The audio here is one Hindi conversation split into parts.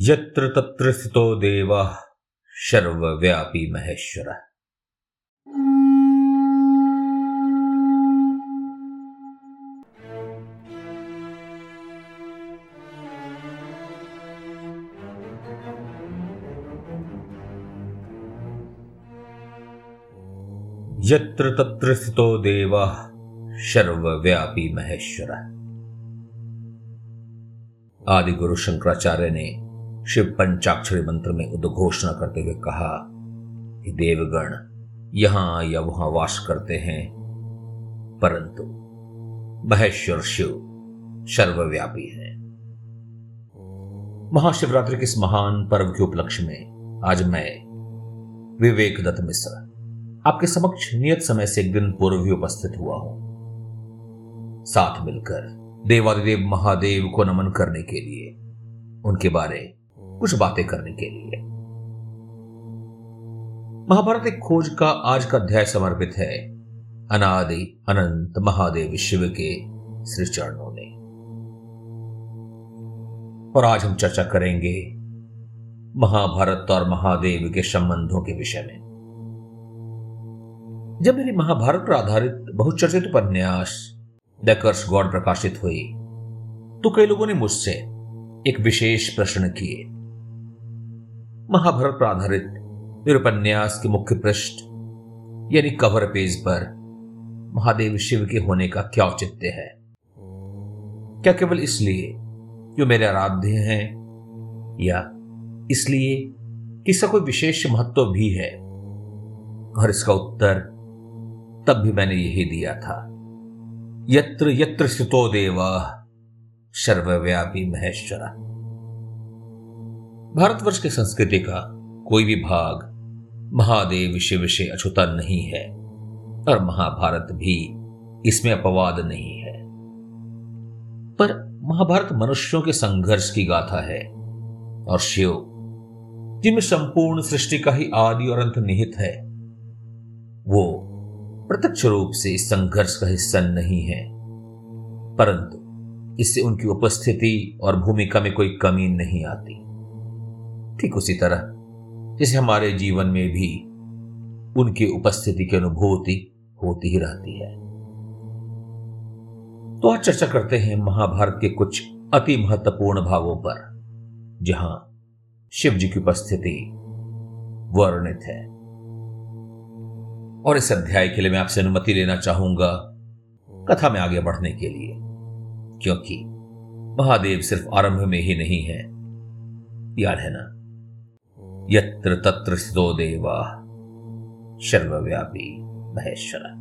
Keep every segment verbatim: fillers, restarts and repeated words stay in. यत्र तत्र स्थितो देवः सर्वव्यापी महेश्वरः। यत्र तत्र स्थितो देवः सर्वव्यापी महेश्वरः। आदि गुरु शंकराचार्य ने शिव पंचाक्षरी मंत्र में उद्घोषणा करते हुए कहा कि देवगण यहां या वहां वास करते हैं, परंतु महेश्वर शिव सर्वव्यापी है। महाशिवरात्रि के इस महान पर्व के उपलक्ष्य में आज मैं विवेक दत्त मिश्रा आपके समक्ष नियत समय से एक दिन पूर्व ही उपस्थित हुआ हूं, साथ मिलकर देवादिदेव महादेव को नमन करने के लिए, उनके बारे कुछ बातें करने के लिए। महाभारत एक खोज का आज का अध्याय समर्पित है अनादि अनंत महादेव शिव के श्री चरणों ने। और आज हम चर्चा करेंगे महाभारत और महादेव के संबंधों के विषय में। जब मेरी महाभारत पर आधारित बहुचर्चित उपन्यास द एक्सर्स गॉड प्रकाशित हुई तो कई लोगों ने मुझसे एक विशेष प्रश्न किए। महाभारत पर आधारित निरुपन्यास के मुख्य पृष्ठ यानी कवर पेज पर महादेव शिव के होने का क्या औचित्य है? क्या केवल इसलिए जो मेरे आराध्य हैं, या इसलिए कि इसका कोई विशेष महत्व भी है? और इसका उत्तर तब भी मैंने यही दिया था, यत्र यत्र स्थितो देवः सर्वव्यापी महेश्वरः। भारतवर्ष के संस्कृति का कोई भी भाग महादेव शिव से अछूता नहीं है, और महाभारत भी इसमें अपवाद नहीं है। पर महाभारत मनुष्यों के संघर्ष की गाथा है, और शिव जिनमें संपूर्ण सृष्टि का ही आदि और अंत निहित है, वो प्रत्यक्ष रूप से इस संघर्ष का हिस्सा नहीं है, परंतु इससे उनकी उपस्थिति और भूमिका में कोई कमी नहीं आती। ठीक उसी तरह जैसे हमारे जीवन में भी उनकी उपस्थिति की अनुभूति होती ही रहती है। तो आज चर्चा करते हैं महाभारत के कुछ अति महत्वपूर्ण भागों पर जहां शिव जी की उपस्थिति वर्णित है। और इस अध्याय के लिए मैं आपसे अनुमति लेना चाहूंगा कथा में आगे बढ़ने के लिए, क्योंकि महादेव सिर्फ आरंभ में ही नहीं है। याद है ना, यत्र तत्र स्थितो देवः सर्वव्यापी महेश्वरः।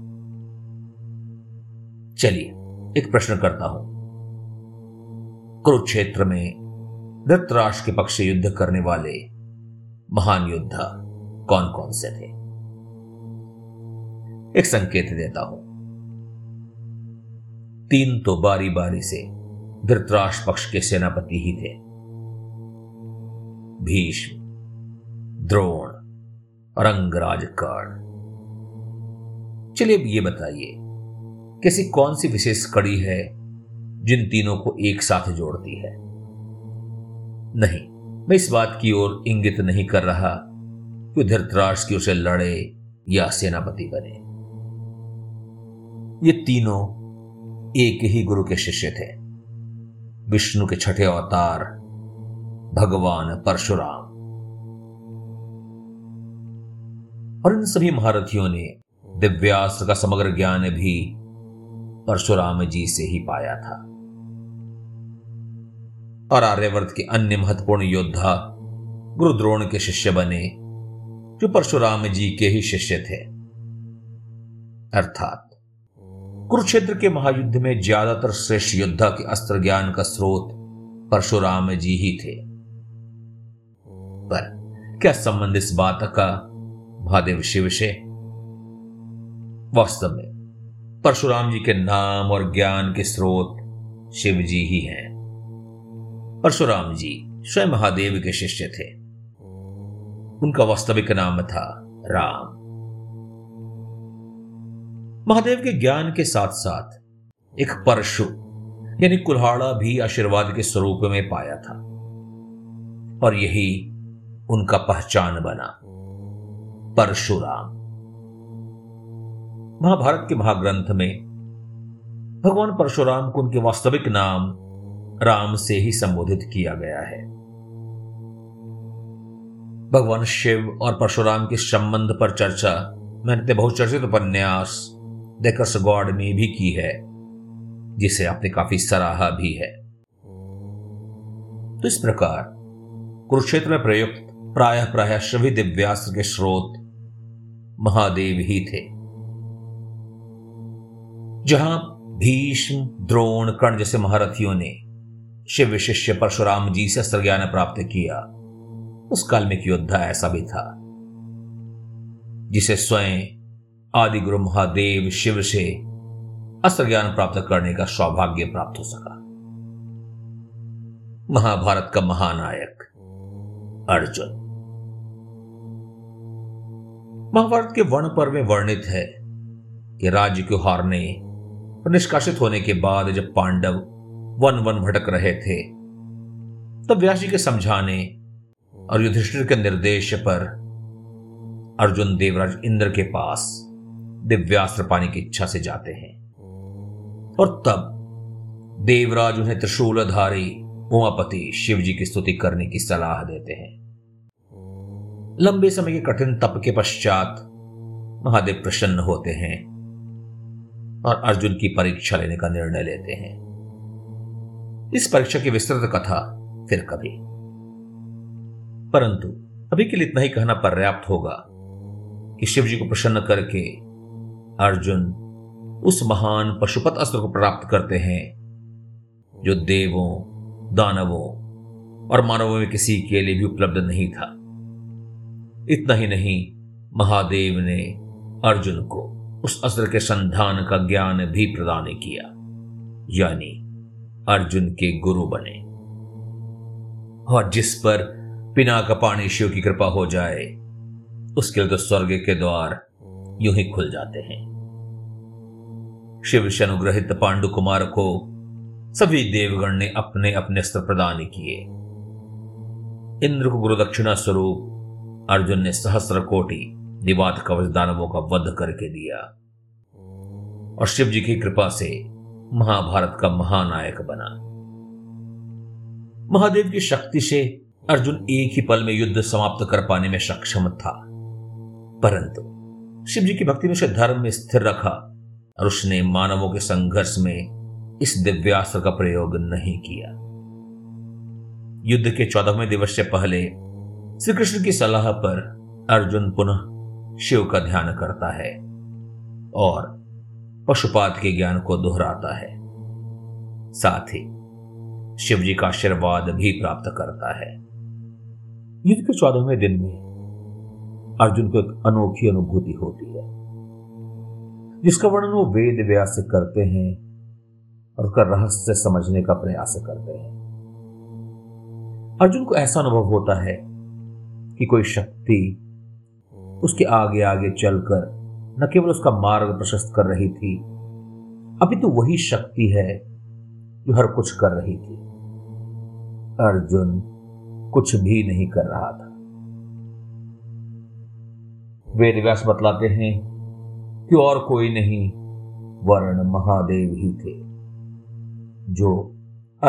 चलिए एक प्रश्न करता हूं। कुरुक्षेत्र में धृतराष्ट्र के पक्ष से युद्ध करने वाले महान योद्धा कौन कौन से थे? एक संकेत देता हूं। तीन तो बारी बारी से धृतराष्ट्र पक्ष के सेनापति ही थे, भीष्म, द्रोण और अंगराज कर्ण। चलिए अब ये बताइए कैसी कौन सी विशेष कड़ी है जिन तीनों को एक साथ जोड़ती है? नहीं, मैं इस बात की ओर इंगित नहीं कर रहा कि धृतराष्ट्र की ओर से लड़े या सेनापति बने। ये तीनों एक ही गुरु के शिष्य थे, विष्णु के छठे अवतार भगवान परशुराम। और इन सभी महारथियों ने दिव्यास्त्र का समग्र ज्ञान भी परशुराम जी से ही पाया था। और आर्यवर्त के अन्य महत्वपूर्ण योद्धा गुरु द्रोण के शिष्य बने, जो परशुराम जी के ही शिष्य थे। अर्थात कुरुक्षेत्र के महायुद्ध में ज्यादातर श्रेष्ठ योद्धा के अस्त्र ज्ञान का स्रोत परशुराम जी ही थे। पर क्या संबंध इस बात का महादेव शिव से? वास्तव में परशुराम जी के नाम और ज्ञान के स्रोत शिव जी ही हैं। परशुराम जी स्वयं महादेव के शिष्य थे। उनका वास्तविक नाम था राम। महादेव के ज्ञान के साथ साथ एक परशु यानी कुल्हाड़ा भी आशीर्वाद के स्वरूप में पाया था। और यही उनका पहचान बना, परशुराम। महाभारत के महाग्रंथ में भगवान परशुराम को उनके वास्तविक नाम राम से ही संबोधित किया गया है। भगवान शिव और परशुराम के संबंध पर चर्चा मैंने बहुचर्चित उपन्यास द Accursed God में भी की है, जिसे आपने काफी सराहा भी है। तो इस प्रकार कुरुक्षेत्र में प्रयुक्त प्रायः प्रायः सभी दिव्यास्त्र के स्रोत महादेव ही थे। जहां भीष्म, द्रोण, कर्ण जैसे महारथियों ने शिव शिष्य परशुराम जी से अस्त्र ज्ञान प्राप्त किया, उस काल में एक योद्धा ऐसा भी था जिसे स्वयं आदि गुरु महादेव शिव से अस्त्र ज्ञान प्राप्त करने का सौभाग्य प्राप्त हो सका, महाभारत का महानायक अर्जुन। महाभारत के वर्ण पर्व में वर्णित है कि राज्य को हारने और निष्कासित होने के बाद जब पांडव वन वन भटक रहे थे, तब व्यास जी के समझाने और युधिष्ठिर के निर्देश पर अर्जुन देवराज इंद्र के पास दिव्यास्त्र पाने की इच्छा से जाते हैं, और तब देवराज उन्हें त्रिशूलधारी उमापति शिव जी की स्तुति करने की सलाह देते हैं। लंबे समय के कठिन तप के पश्चात महादेव प्रसन्न होते हैं और अर्जुन की परीक्षा लेने का निर्णय लेते हैं। इस परीक्षा की विस्तृत कथा फिर कभी, परंतु अभी के लिए इतना ही कहना पर्याप्त होगा कि शिव जी को प्रसन्न करके अर्जुन उस महान पशुपत अस्त्र को प्राप्त करते हैं जो देवों, दानवों और मानवों में किसी के लिए भी उपलब्ध नहीं था। इतना ही नहीं, महादेव ने अर्जुन को उस अस्त्र के संधान का ज्ञान भी प्रदान किया, यानी अर्जुन के गुरु बने। और जिस पर पिनाक पानी शिव की कृपा हो जाए, उसके लिए तो स्वर्ग के द्वार यूं ही खुल जाते हैं। शिव से अनुग्रहित पांडु कुमार को सभी देवगण ने अपने अपने अस्त्र प्रदान किए। इंद्र को गुरु दक्षिणा स्वरूप अर्जुन ने सहस्र कोटि दिवात कवच दानवों का वध करके दिया, और शिव जी की कृपा से महाभारत का महानायक बना। महादेव की शक्ति से अर्जुन एक ही पल में युद्ध समाप्त कर पाने में सक्षम था, परंतु शिव जी की भक्ति ने उसे धर्म में स्थिर रखा और उसने मानवों के संघर्ष में इस दिव्यास्त्र का प्रयोग नहीं किया। युद्ध के चौदहवें दिवस से पहले श्री कृष्ण की सलाह पर अर्जुन पुनः शिव का ध्यान करता है और पशुपात के ज्ञान को दोहराता है, साथ ही शिव जी का आशीर्वाद भी प्राप्त करता है। युद्ध के चौदहवें दिन में अर्जुन को एक अनोखी अनुभूति होती है, जिसका वर्णन वो वेद व्यास से करते हैं और उसका रहस्य समझने का प्रयास करते हैं। अर्जुन को ऐसा अनुभव होता है कि कोई शक्ति उसके आगे आगे चलकर न केवल उसका मार्ग प्रशस्त कर रही थी, अभी तो वही शक्ति है जो हर कुछ कर रही थी। अर्जुन कुछ भी नहीं कर रहा था। वेद व्यास बतलाते हैं कि और कोई नहीं वर्ण महादेव ही थे, जो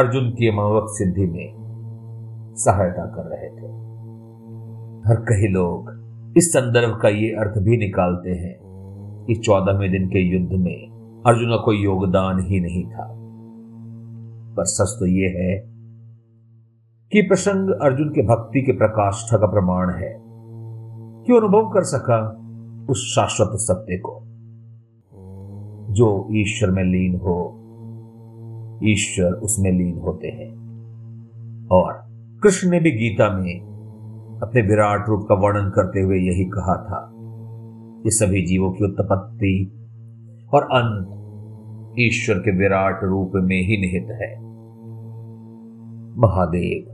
अर्जुन की अमावक सिद्धि में सहायता कर रहे थे। हर कई लोग इस संदर्भ का ये अर्थ भी निकालते हैं कि चौदहवें दिन के युद्ध में अर्जुन का कोई योगदान ही नहीं था, पर सच तो यह है कि प्रसंग अर्जुन के भक्ति के प्रकाष्ठा का प्रमाण है कि अनुभव कर सका उस शाश्वत सत्य को जो ईश्वर में लीन हो, ईश्वर उसमें लीन होते हैं। और कृष्ण ने भी गीता में अपने विराट रूप का वर्णन करते हुए यही कहा था कि सभी जीवों की उत्पत्ति और अंत ईश्वर के विराट रूप में ही निहित है। महादेव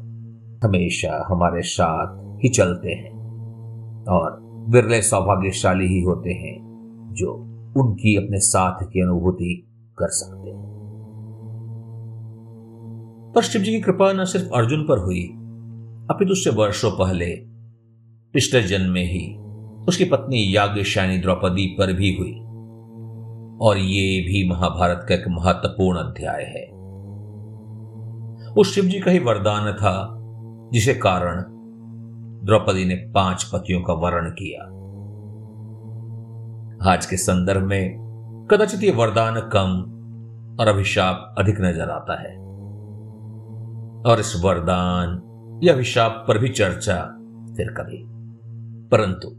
हमेशा हमारे साथ ही चलते हैं और विरले सौभाग्यशाली ही होते हैं जो उनकी अपने साथ की अनुभूति कर सकते हैं। पर शिव जी की कृपा न सिर्फ अर्जुन पर हुई, अपितु उससे वर्षों पहले पिछले जन्म में ही उसकी पत्नी याज्ञशायिनी द्रौपदी पर भी हुई। और ये भी महाभारत का एक महत्वपूर्ण अध्याय है। उस शिवजी का ही वरदान था जिसे कारण द्रौपदी ने पांच पतियों का वरण किया। आज के संदर्भ में कदाचित ये वरदान कम और अभिशाप अधिक नजर आता है, और इस वरदान या अभिशाप पर भी चर्चा फिर कभी। परंतु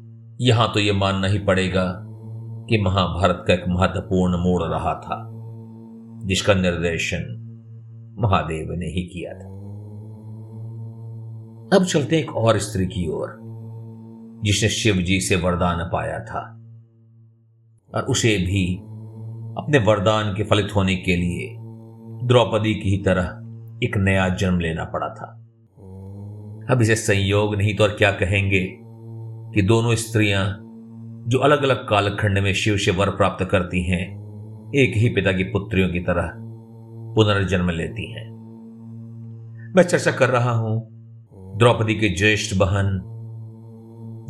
यहां तो यह मानना ही पड़ेगा कि महाभारत का एक महत्वपूर्ण मोड़ रहा था जिसका निर्देशन महादेव ने ही किया था। अब चलते एक और स्त्री की ओर जिसने शिवजी से वरदान पाया था और उसे भी अपने वरदान के फलित होने के लिए द्रौपदी की ही तरह एक नया जन्म लेना पड़ा था। अब इसे संयोग नहीं तो और क्या कहेंगे कि दोनों स्त्रियां जो अलग अलग कालखंड में शिव से वर प्राप्त करती हैं, एक ही पिता की पुत्रियों की तरह पुनर्जन्म लेती हैं। मैं चर्चा कर रहा हूं द्रौपदी की ज्येष्ठ बहन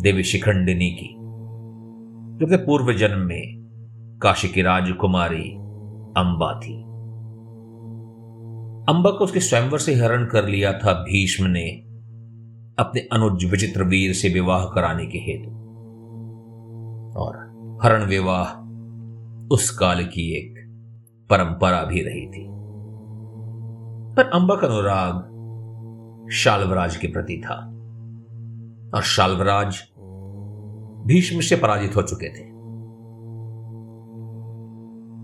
देवी शिखंडिनी की, जो कि पूर्व जन्म में काशी की राजकुमारी अंबा थी। अंबा को उसके स्वयंवर से हरण कर लिया था भीष्म ने अपने अनुज विचित्र वीर से विवाह कराने के हेतु, और हरण विवाह उस काल की एक परंपरा भी रही थी। पर अंबा का अनुराग शाल्वराज के प्रति था, और शाल्वराज भीष्म से पराजित हो चुके थे।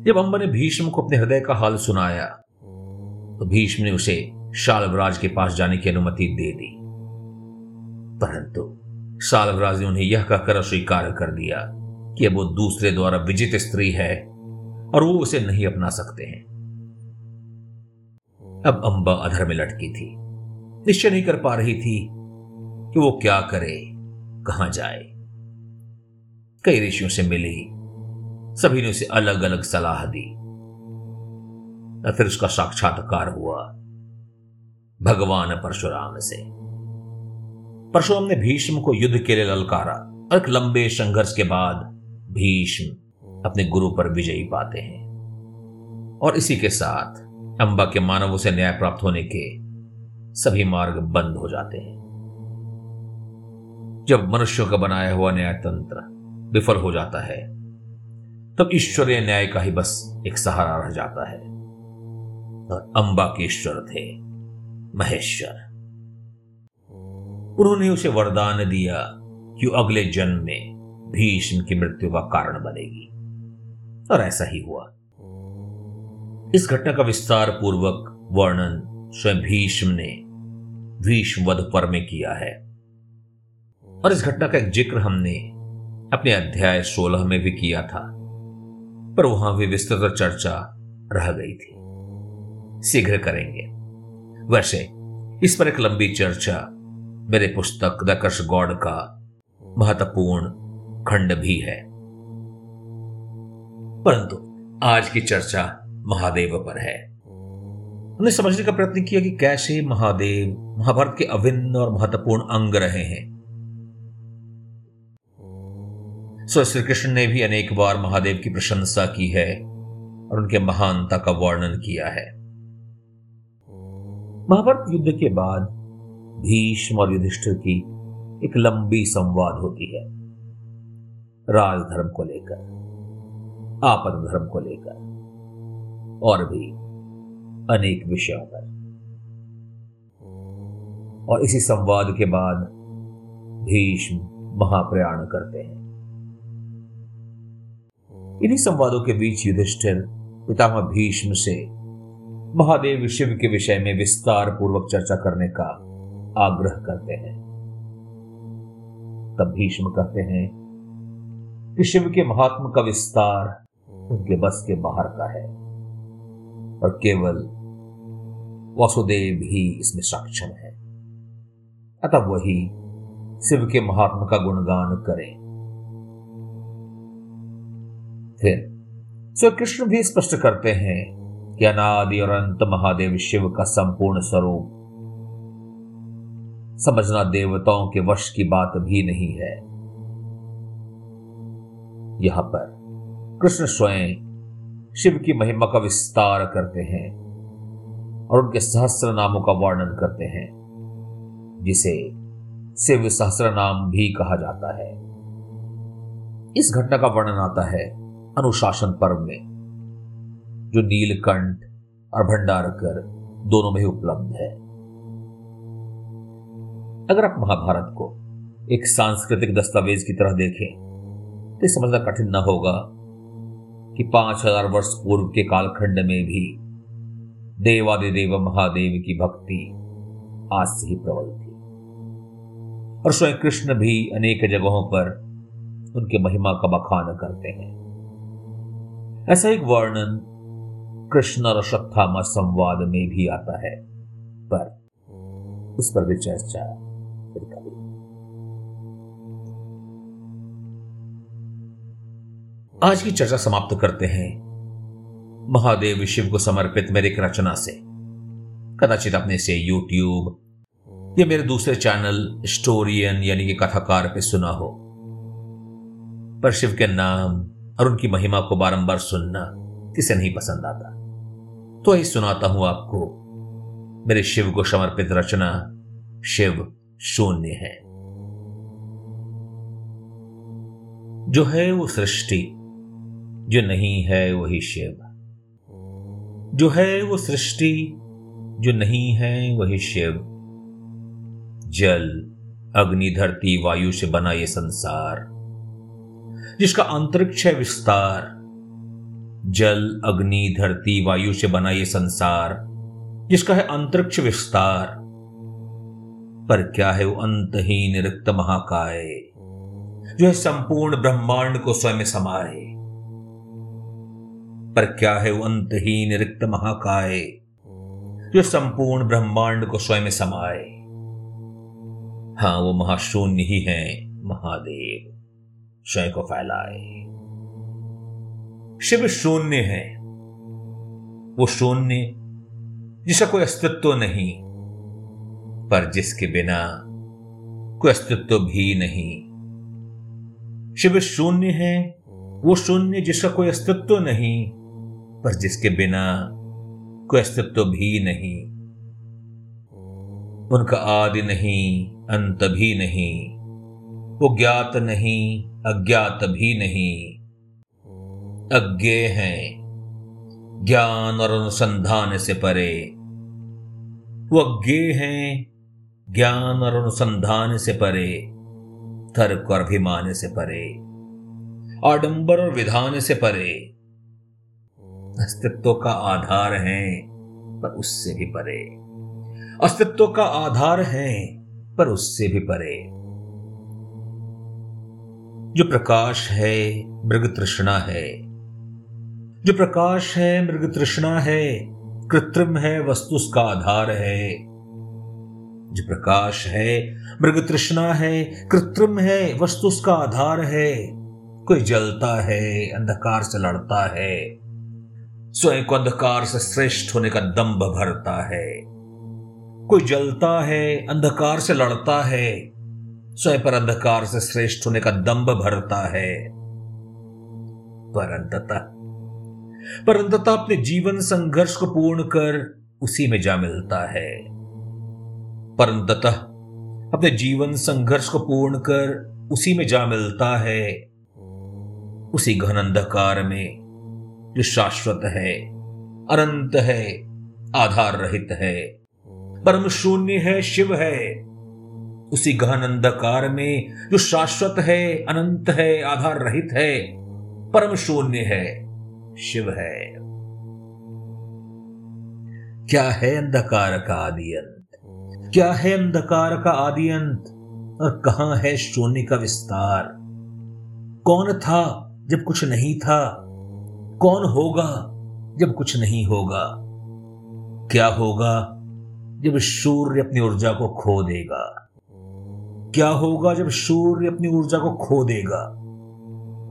जब अंबा ने भीष्म को अपने हृदय का हाल सुनाया तो भीष्म ने उसे शाल्वराज के पास जाने की अनुमति दे दी, परंतु शाल्वराज ने उन्हें यह कहकर अस्वीकार कर दिया कि वो दूसरे द्वारा विजित स्त्री है और वो उसे नहीं अपना सकते हैं। अब अंबा अधर में लटकी थी, निश्चय नहीं कर पा रही थी कि वो क्या करे, कहां जाए। कई ऋषियों से मिली, सभी ने उसे अलग अलग सलाह दी और फिर उसका साक्षात्कार हुआ भगवान परशुराम से। परशुराम ने भीष्म को युद्ध के लिए ललकारा और एक लंबे संघर्ष के बाद भीष्म अपने गुरु पर विजयी पाते हैं, और इसी के साथ अंबा के मानवों से न्याय प्राप्त होने के सभी मार्ग बंद हो जाते हैं। जब मनुष्यों का बनाया हुआ न्याय तंत्र विफल हो जाता है तब ईश्वरीय न्याय का ही बस एक सहारा रह जाता है, और अंबा के ईश्वर थे महेश्वर। उन्होंने उसे वरदान दिया कि अगले जन्म में भीष्म की मृत्यु का कारण बनेगी, और ऐसा ही हुआ। इस घटना का विस्तार पूर्वक वर्णन स्वयं भीष्म ने भीष्म वध पर्व में किया है, और इस घटना का एक जिक्र हमने अपने अध्याय सोलह में भी किया था, पर वहां भी विस्तृत चर्चा रह गई थी, शीघ्र करेंगे। वैसे इस पर एक लंबी चर्चा मेरे पुस्तक द एक्कर्स्ड गॉड का महत्वपूर्ण खंड भी है, परंतु आज की चर्चा महादेव पर है। हमने समझने का प्रयत्न किया कि कैसे महादेव महाभारत के अभिन्न और महत्वपूर्ण अंग रहे हैं। सो श्री कृष्ण ने भी अनेक बार महादेव की प्रशंसा की है और उनके महानता का वर्णन किया है। महाभारत युद्ध के बाद भीष्म और युधिष्ठिर की एक लंबी संवाद होती है, राजधर्म को लेकर, आपद धर्म को लेकर और भी अनेक विषयों पर। और इसी संवाद के बाद भीष्म महाप्रयाण करते हैं। इन्हीं संवादों के बीच युधिष्ठिर पितामह भीष्म से महादेव शिव के विषय में विस्तार पूर्वक चर्चा करने का आग्रह करते हैं। तब भीष्म कहते हैं कि शिव के महात्म का विस्तार उनके बस के बाहर का है, और केवल वासुदेव ही इसमें सक्षम है, अतः वही शिव के महात्म का गुणगान करें। फिर श्री कृष्ण भी स्पष्ट करते हैं कि अनादि और अंत महादेव शिव का संपूर्ण स्वरूप समझना देवताओं के वश की बात भी नहीं है। यहां पर कृष्ण स्वयं शिव की महिमा का विस्तार करते हैं और उनके सहस्र नामों का वर्णन करते हैं, जिसे शिव सहस्र नाम भी कहा जाता है। इस घटना का वर्णन आता है अनुशासन पर्व में, जो नीलकंठ और भंडारकर दोनों में ही उपलब्ध है। अगर आप महाभारत को एक सांस्कृतिक दस्तावेज की तरह देखें तो समझना कठिन न होगा कि पांच हजार वर्ष पूर्व के कालखंड में भी देवादिदेव महादेव की भक्ति आज से ही प्रबल थी, और स्वयं कृष्ण भी अनेक जगहों पर उनके महिमा का बखान करते हैं। ऐसा एक वर्णन कृष्ण और अश्वत्थामा संवाद में भी आता है, पर उस पर भी चर्चा फिर कभी। आज की चर्चा समाप्त करते हैं महादेव शिव को समर्पित मेरी एक रचना से। कदाचित आपने इसे यूट्यूब या मेरे दूसरे चैनल स्टोरियन यानी कि कथाकार पे सुना हो, पर शिव के नाम और उनकी महिमा को बारंबार सुनना किसे नहीं पसंद आता, तो यही सुनाता हूं आपको मेरे शिव को समर्पित रचना शिव शून्य है। जो है वो सृष्टि, जो नहीं है वही शिव। जो है वो सृष्टि, जो नहीं है वही शिव। जल अग्नि धरती वायु से बना ये संसार, जिसका अंतरिक्ष है विस्तार। जल अग्नि धरती वायु से बना ये संसार, जिसका है अंतरिक्ष विस्तार। पर क्या है वो अंतहीन रिक्त महाकाय, जो है संपूर्ण ब्रह्मांड को स्वयं समाये। पर क्या है वो अंतहीन रिक्त महाकाय, जो संपूर्ण ब्रह्मांड को स्वयं समाये। हां, वो महाशून्य ही है महादेव, स्वयं को फैलाए। शिव शून्य है, वो शून्य जिसका कोई अस्तित्व नहीं, पर जिसके बिना कोई अस्तित्व भी नहीं। शिव शून्य है, वो शून्य जिसका कोई अस्तित्व नहीं, पर जिसके बिना कोई अस्तित्व भी नहीं। उनका आदि नहीं, अंत भी नहीं। वो ज्ञात नहीं, अज्ञात भी नहीं। अज्ञेय हैं, ज्ञान और अनुसंधान से परे। वो अज्ञेय हैं, ज्ञान और अनुसंधान से परे, तर्क और अभिमान से परे, आडंबर और विधान से परे। अस्तित्व का आधार हैं, पर उससे भी परे। अस्तित्व का आधार हैं, पर उससे भी परे। जो प्रकाश है मृग तृष्णा है, जो प्रकाश है मृग तृष्णा है, कृत्रिम है वस्तु उसका आधार है। जो प्रकाश है मृग तृष्णा है, कृत्रिम है वस्तु उसका आधार है। कोई जलता है, अंधकार से लड़ता है, स्वयं को अंधकार से श्रेष्ठ होने का दंभ भरता है। कोई जलता है, अंधकार से लड़ता है, स्वयं पर अंधकार से श्रेष्ठ होने का दंभ भरता है। पर अंततः पर अंततः अपने जीवन संघर्ष को पूर्ण कर उसी में जा मिलता है। पर अंततः अपने जीवन संघर्ष को पूर्ण कर उसी में जा मिलता है, उसी घन अंधकार में जो शाश्वत है, अनंत है, आधार रहित है, परम शून्य है, शिव है। उसी घन अंधकार में जो शाश्वत है, अनंत है, आधार रहित है, परम शून्य है, शिव है। क्या है अंधकार का आदि अंत, क्या है अंधकार का आदि अंत, और कहां है शून्य का विस्तार। कौन था जब कुछ नहीं था, कौन होगा जब कुछ नहीं होगा। क्या होगा जब सूर्य अपनी ऊर्जा को खो देगा, क्या होगा जब सूर्य अपनी ऊर्जा को खो देगा।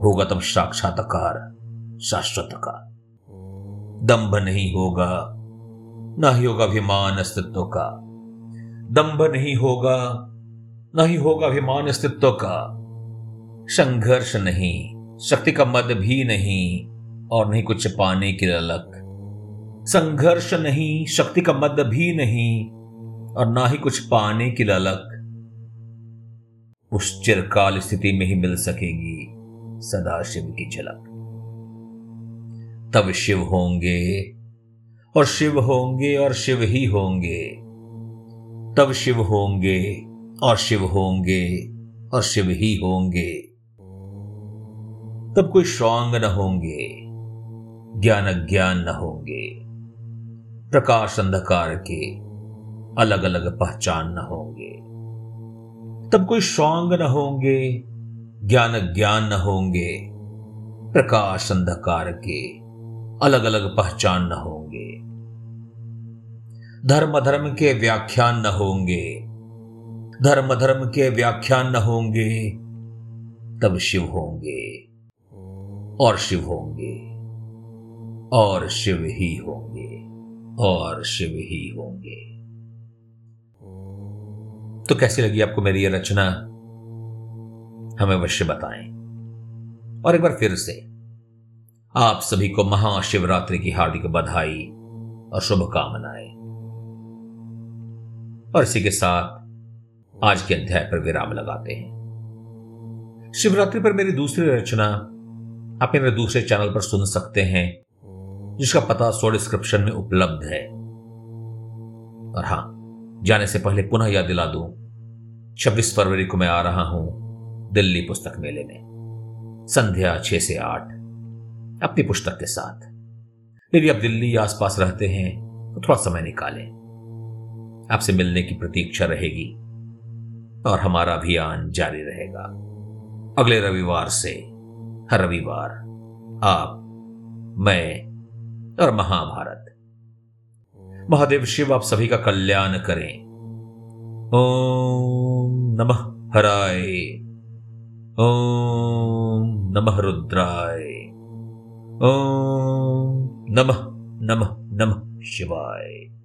होगा तब साक्षात्कार शाश्वत का। दंभ नहीं होगा, ना ही होगा अभिमान अस्तित्व का, दंभ नहीं होगा, नहीं होगा अभिमान अस्तित्व का, संघर्ष नहीं, शक्ति का मद भी नहीं, और नहीं कुछ पाने की ललक। संघर्ष नहीं, शक्ति का मद भी नहीं, और ना ही कुछ पाने की ललक उस चिरकाल स्थिति में ही मिल सकेगी सदाशिव की झलक। तब शिव होंगे और शिव होंगे और शिव ही होंगे, तब शिव होंगे और शिव होंगे और शिव ही होंगे। तब कोई श्रांग न होंगे, ज्ञान अज्ञान न होंगे, प्रकाश अंधकार के अलग अलग पहचान न होंगे। तब कोई श्रांग न होंगे, ज्ञान अज्ञान न होंगे, प्रकाश अंधकार के अलग अलग पहचान न होंगे। धर्म धर्म के व्याख्यान न होंगे, धर्म धर्म के व्याख्यान न होंगे, तब शिव होंगे और शिव होंगे और शिव ही होंगे और शिव ही होंगे। तो कैसी लगी आपको मेरी यह रचना, हमें अवश्य बताएं। और एक बार फिर से आप सभी को महाशिवरात्रि की हार्दिक बधाई और शुभकामनाएं। और इसी के साथ आज के अध्याय पर विराम लगाते हैं। शिवरात्रि पर मेरी दूसरी रचना आप मेरे दूसरे चैनल पर सुन सकते हैं, जिसका पता शो डिस्क्रिप्शन में उपलब्ध है। और हां, जाने से पहले पुनः याद दिला दूं, छब्बीस फरवरी को मैं आ रहा हूं दिल्ली पुस्तक मेले में संध्या छह से आठ अपनी पुस्तक के साथ। यदि आप दिल्ली आसपास रहते हैं तो थोड़ा समय निकालें, आपसे मिलने की प्रतीक्षा रहेगी और हमारा अभियान जारी रहेगा। अगले रविवार से हर रविवार आप, मैं और महाभारत। महादेव शिव आप सभी का कल्याण करें। ओम नमः हराय, ओम नमः रुद्राय, ओम नमः नमः नमः शिवाय।